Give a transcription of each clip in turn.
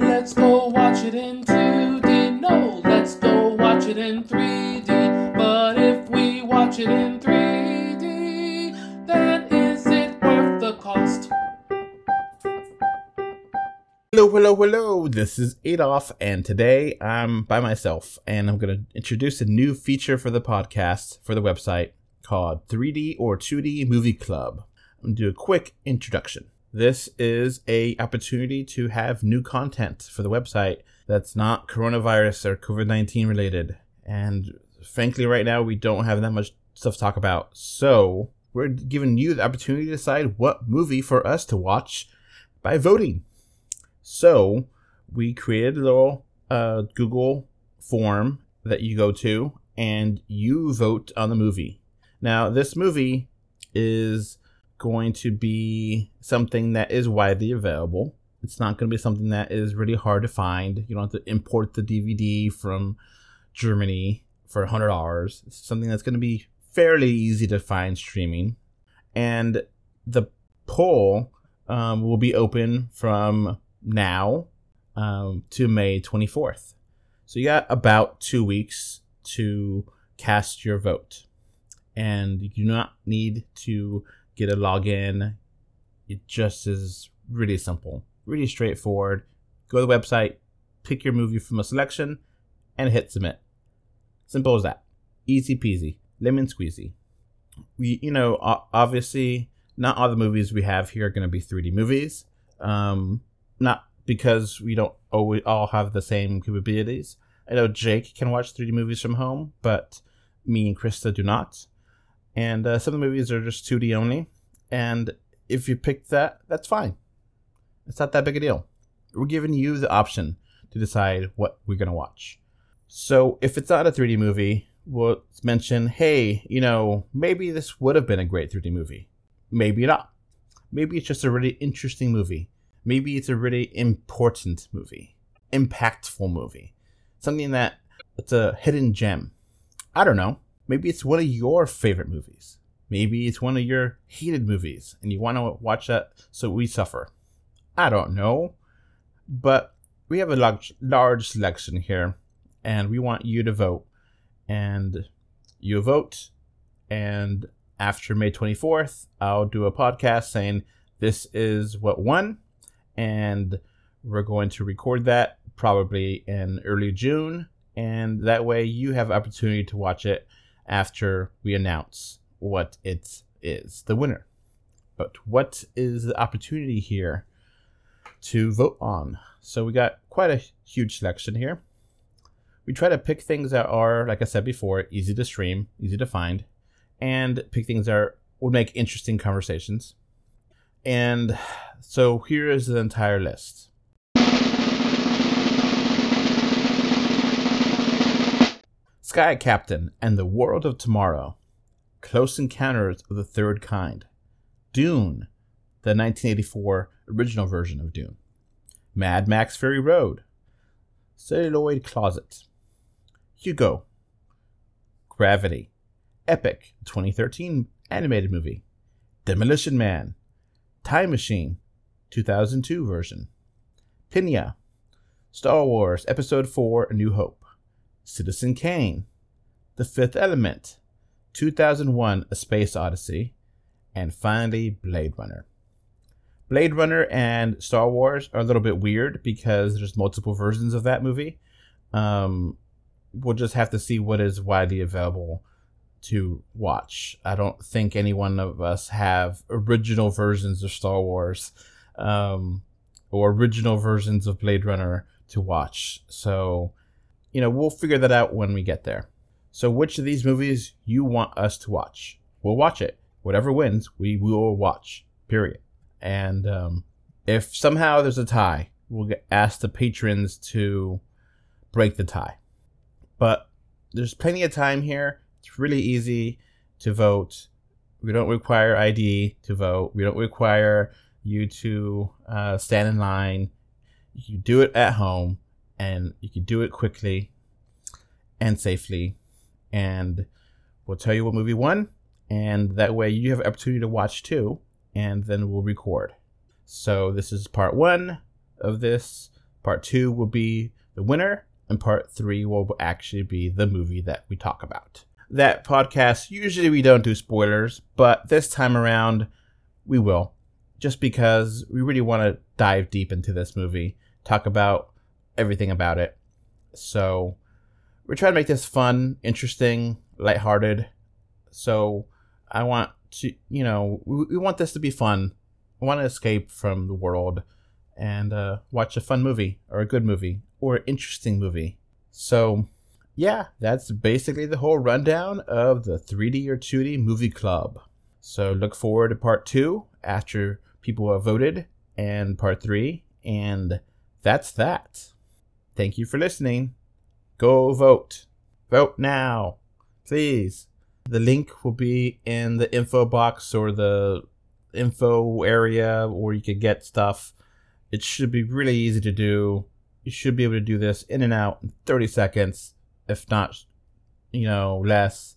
Let's go watch it in 2D. No, let's go watch it in 3D. But if we watch it in 3D, then is it worth the cost? Hello, this is Adolf, and today I'm by myself, and I'm going to introduce a new feature for the podcast, for the website, called 3D or 2D Movie Club. I'm going to do a quick introduction. This is an opportunity to have new content for the website that's not coronavirus or COVID-19 related. And frankly, right now, we don't have that much stuff to talk about. So we're giving you the opportunity to decide what movie for us to watch by voting. So we created a little Google form that you go to and you vote on the movie. Now, this movie is going to be something that is widely available. It's not going to be something that is really hard to find. You don't have to import the DVD from Germany for $100. It's something that's going to be fairly easy to find streaming. And the poll will be open from now to May 24th. So you got about 2 weeks to cast your vote. And you do not need to get a login. It just is really simple, really straightforward. Go to the website, pick your movie from a selection, and hit submit. Simple as that. Easy peasy, lemon squeezy. We obviously, not all the movies we have here are going to be 3D movies. Not because we don't always all have the same capabilities. I know Jake can watch 3D movies from home, but me and Krista do not. And some of the movies are just 2D only. And if you pick that, that's fine. It's not that big a deal. We're giving you the option to decide what we're going to watch. So if it's not a 3D movie, we'll mention, hey, maybe this would have been a great 3D movie. Maybe not. Maybe it's just a really interesting movie. Maybe it's a really important movie. Impactful movie. Something that it's a hidden gem. I don't know. Maybe it's one of your favorite movies. Maybe it's one of your hated movies, and you want to watch that so we suffer. I don't know. But we have a large selection here, and we want you to vote. And you vote, and after May 24th, I'll do a podcast saying this is what won, and we're going to record that probably in early June, and that way you have opportunity to watch it after we announce what it is, the winner. But what is the opportunity here to vote on? So we got quite a huge selection here. We try to pick things that are, like I said before, easy to stream, easy to find, and pick things that would make interesting conversations. And so here is the entire list. Sky Captain and the World of Tomorrow, Close Encounters of the Third Kind, Dune, the 1984 original version of Dune, Mad Max Fury Road, Celluloid Closet, Hugo, Gravity, Epic, 2013 animated movie, Demolition Man, Time Machine, 2002 version, Pinya, Star Wars Episode 4 A New Hope, Citizen Kane, The Fifth Element, 2001 A Space Odyssey, and finally Blade Runner. Blade Runner and Star Wars are a little bit weird because there's multiple versions of that movie. We'll just have to see what is widely available to watch. I don't think any one of us have original versions of Star Wars or original versions of Blade Runner to watch. So we'll figure that out when we get there. So which of these movies you want us to watch? We'll watch it. Whatever wins, we will watch, period. And if somehow there's a tie, we'll ask the patrons to break the tie. But there's plenty of time here. It's really easy to vote. We don't require ID to vote. We don't require you to stand in line. You do it at home. And you can do it quickly and safely. And we'll tell you what movie won. And that way you have an opportunity to watch too. And then we'll record. So this is part 1 of this Part 2 will be the winner, and Part 3 will actually be the movie that we talk about. That podcast, usually we don't do spoilers, but this time around, we will. Just because we really want to dive deep into this movie, talk about everything about it. So we're trying to make this fun, interesting, lighthearted. So I want to, you know, we want this to be fun. We want to escape from the world and watch a fun movie or a good movie or an interesting movie. So yeah, that's basically the whole rundown of the 3D or 2D Movie Club. So look forward to Part 2 after people have voted and Part 3. And that's that. Thank you for listening. Go vote. Vote now, please. The link will be in the info box or the info area where you can get stuff. It should be really easy to do. You should be able to do this in and out in 30 seconds, if not, you know, less.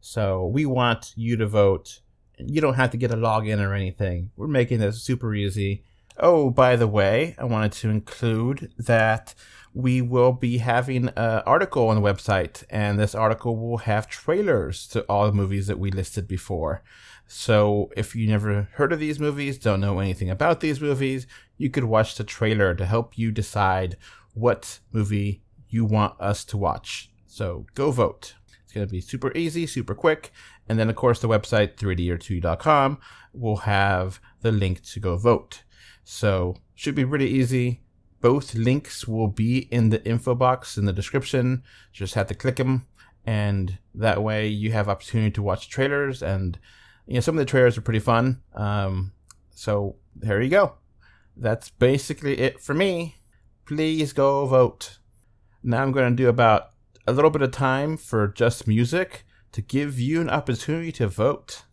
So we want you to vote. You don't have to get a login or anything. We're making this super easy. Oh, by the way, I wanted to include that we will be having an article on the website, and this article will have trailers to all the movies that we listed before. So if you never heard of these movies, don't know anything about these movies, you could watch the trailer to help you decide what movie you want us to watch. So go vote. It's going to be super easy, super quick. And then, of course, the website, 3Dor2.com, will have the link to go vote. So should be really easy. Both links will be in the info box in the description. Just have to click them. And that way you have opportunity to watch trailers. And, you know, some of the trailers are pretty fun. So there you go. That's basically it for me. Please go vote. Now I'm going to do about a little bit of time for just music to give you an opportunity to vote.